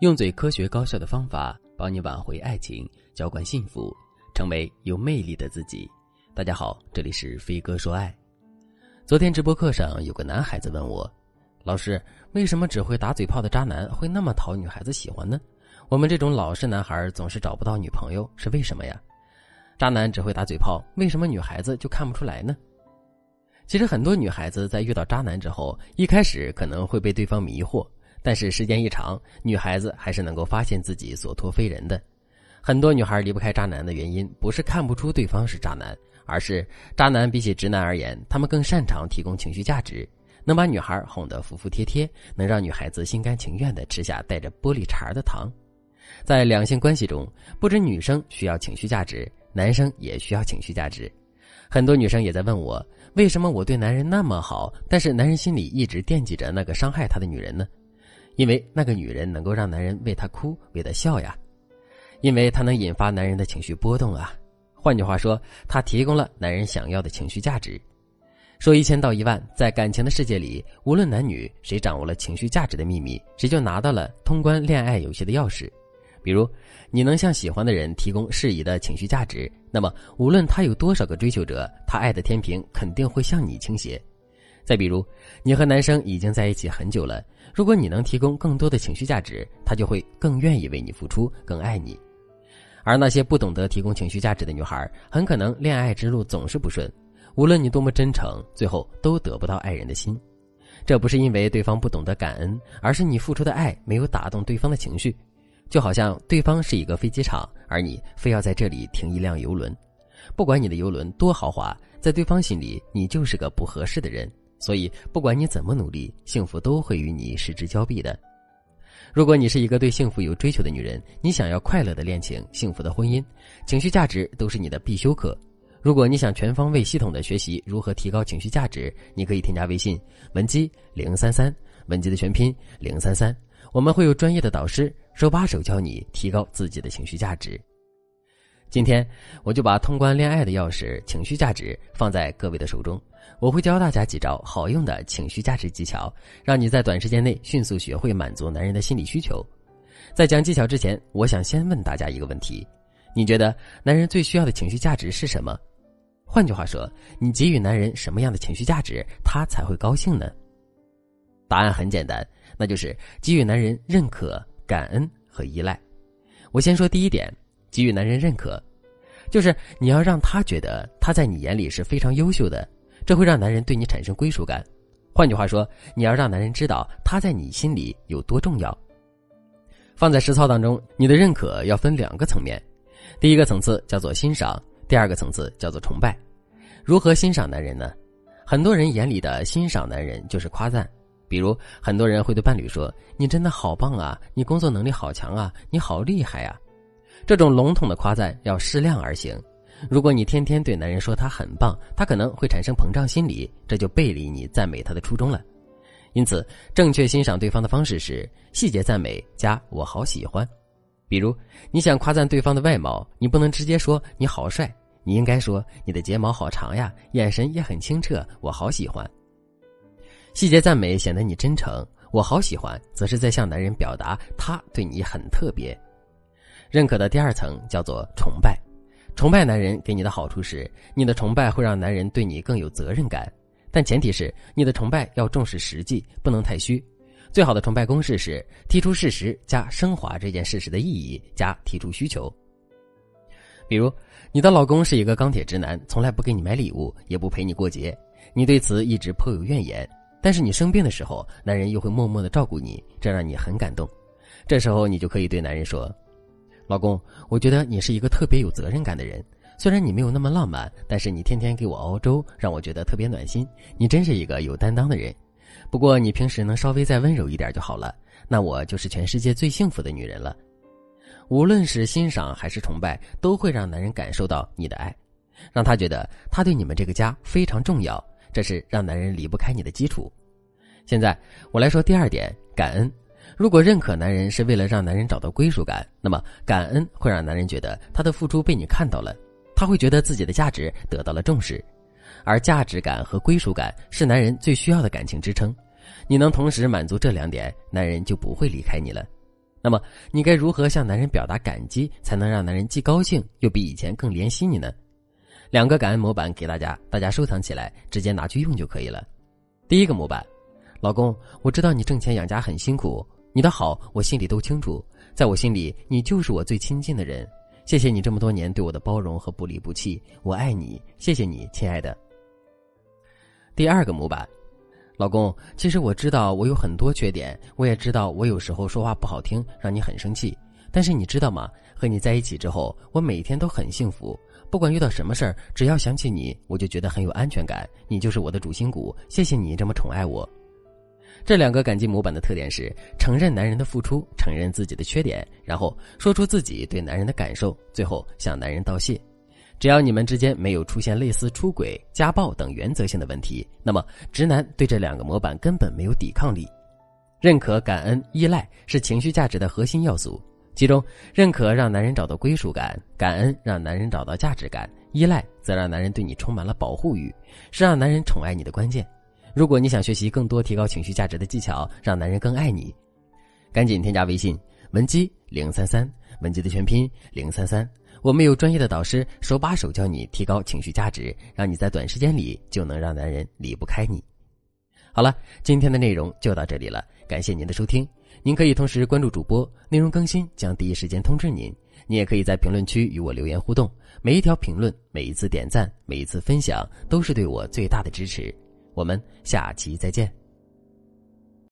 用最科学高效的方法帮你挽回爱情，浇灌幸福，成为有魅力的自己。大家好，这里是飞哥说爱。昨天直播课上有个男孩子问我，老师，为什么只会打嘴炮的渣男会那么讨女孩子喜欢呢？我们这种老实男孩总是找不到女朋友，是为什么呀？渣男只会打嘴炮，为什么女孩子就看不出来呢？其实很多女孩子在遇到渣男之后，一开始可能会被对方迷惑，但是时间一长，女孩子还是能够发现自己所托非人的。很多女孩离不开渣男的原因，不是看不出对方是渣男，而是渣男比起直男而言，他们更擅长提供情绪价值，能把女孩哄得服服帖帖，能让女孩子心甘情愿地吃下带着玻璃碴的糖。在两性关系中，不止女生需要情绪价值，男生也需要情绪价值。很多女生也在问我，为什么我对男人那么好，但是男人心里一直惦记着那个伤害他的女人呢？因为那个女人能够让男人为她哭，为她笑呀，因为她能引发男人的情绪波动啊。换句话说，她提供了男人想要的情绪价值。说一千道一万，在感情的世界里，无论男女，谁掌握了情绪价值的秘密，谁就拿到了通关恋爱游戏的钥匙。比如你能向喜欢的人提供适宜的情绪价值，那么无论他有多少个追求者，他爱的天平肯定会向你倾斜。再比如你和男生已经在一起很久了，如果你能提供更多的情绪价值，他就会更愿意为你付出，更爱你。而那些不懂得提供情绪价值的女孩，很可能恋爱之路总是不顺，无论你多么真诚，最后都得不到爱人的心。这不是因为对方不懂得感恩，而是你付出的爱没有打动对方的情绪。就好像对方是一个飞机场，而你非要在这里停一辆游轮，不管你的游轮多豪华，在对方心里你就是个不合适的人，所以不管你怎么努力，幸福都会与你失之交臂的。如果你是一个对幸福有追求的女人，你想要快乐的恋情，幸福的婚姻，情绪价值都是你的必修课。如果你想全方位系统的学习如何提高情绪价值，你可以添加微信文姬033，文姬的全拼033，我们会有专业的导师手把手教你提高自己的情绪价值。今天我就把通关恋爱的钥匙情绪价值放在各位的手中，我会教大家几招好用的情绪价值技巧，让你在短时间内迅速学会满足男人的心理需求。在讲技巧之前，我想先问大家一个问题，你觉得男人最需要的情绪价值是什么？换句话说，你给予男人什么样的情绪价值，他才会高兴呢？答案很简单，那就是给予男人认可、感恩和依赖。我先说第一点，给予男人认可，就是你要让他觉得他在你眼里是非常优秀的，这会让男人对你产生归属感。换句话说，你要让男人知道他在你心里有多重要。放在实操当中，你的认可要分两个层面，第一个层次叫做欣赏，第二个层次叫做崇拜。如何欣赏男人呢？很多人眼里的欣赏男人就是夸赞，比如很多人会对伴侣说，你真的好棒啊，你工作能力好强啊，你好厉害啊。这种笼统的夸赞要适量而行，如果你天天对男人说他很棒，他可能会产生膨胀心理，这就背离你赞美他的初衷了。因此正确欣赏对方的方式是细节赞美加我好喜欢。比如你想夸赞对方的外貌，你不能直接说你好帅，你应该说你的睫毛好长呀，眼神也很清澈，我好喜欢。细节赞美显得你真诚，我好喜欢则是在向男人表达他对你很特别。认可的第二层叫做崇拜，崇拜男人给你的好处是，你的崇拜会让男人对你更有责任感，但前提是你的崇拜要重视实际，不能太虚。最好的崇拜公式是提出事实加升华这件事实的意义加提出需求。比如你的老公是一个钢铁直男，从来不给你买礼物，也不陪你过节，你对此一直颇有怨言，但是你生病的时候，男人又会默默地照顾你，这让你很感动。这时候你就可以对男人说，老公，我觉得你是一个特别有责任感的人，虽然你没有那么浪漫，但是你天天给我熬粥，让我觉得特别暖心，你真是一个有担当的人。不过你平时能稍微再温柔一点就好了，那我就是全世界最幸福的女人了。无论是欣赏还是崇拜，都会让男人感受到你的爱，让他觉得他对你们这个家非常重要，这是让男人离不开你的基础。现在我来说第二点，感恩。如果认可男人是为了让男人找到归属感，那么感恩会让男人觉得他的付出被你看到了，他会觉得自己的价值得到了重视。而价值感和归属感是男人最需要的感情支撑，你能同时满足这两点，男人就不会离开你了。那么你该如何向男人表达感激，才能让男人既高兴又比以前更怜惜你呢？两个感恩模板给大家收藏起来，直接拿去用就可以了。第一个模板，老公，我知道你挣钱养家很辛苦，你的好我心里都清楚，在我心里你就是我最亲近的人，谢谢你这么多年对我的包容和不离不弃，我爱你，谢谢你，亲爱的。第二个模板，老公，其实我知道我有很多缺点，我也知道我有时候说话不好听，让你很生气，但是你知道吗？和你在一起之后，我每天都很幸福，不管遇到什么事儿，只要想起你，我就觉得很有安全感，你就是我的主心骨，谢谢你这么宠爱我。这两个感激模板的特点是承认男人的付出，承认自己的缺点，然后说出自己对男人的感受，最后向男人道谢。只要你们之间没有出现类似出轨、家暴等原则性的问题，那么直男对这两个模板根本没有抵抗力。认可、感恩、依赖是情绪价值的核心要素，其中认可让男人找到归属感，感恩让男人找到价值感，依赖则让男人对你充满了保护欲，是让男人宠爱你的关键。如果你想学习更多提高情绪价值的技巧，让男人更爱你，赶紧添加微信文姬033，文姬的全拼033，我们有专业的导师手把手教你提高情绪价值，让你在短时间里就能让男人离不开你。好了，今天的内容就到这里了，感谢您的收听。您可以同时关注主播，内容更新将第一时间通知您。你也可以在评论区与我留言互动，每一条评论、每一次点赞、每一次分享，都是对我最大的支持。我们下期再见。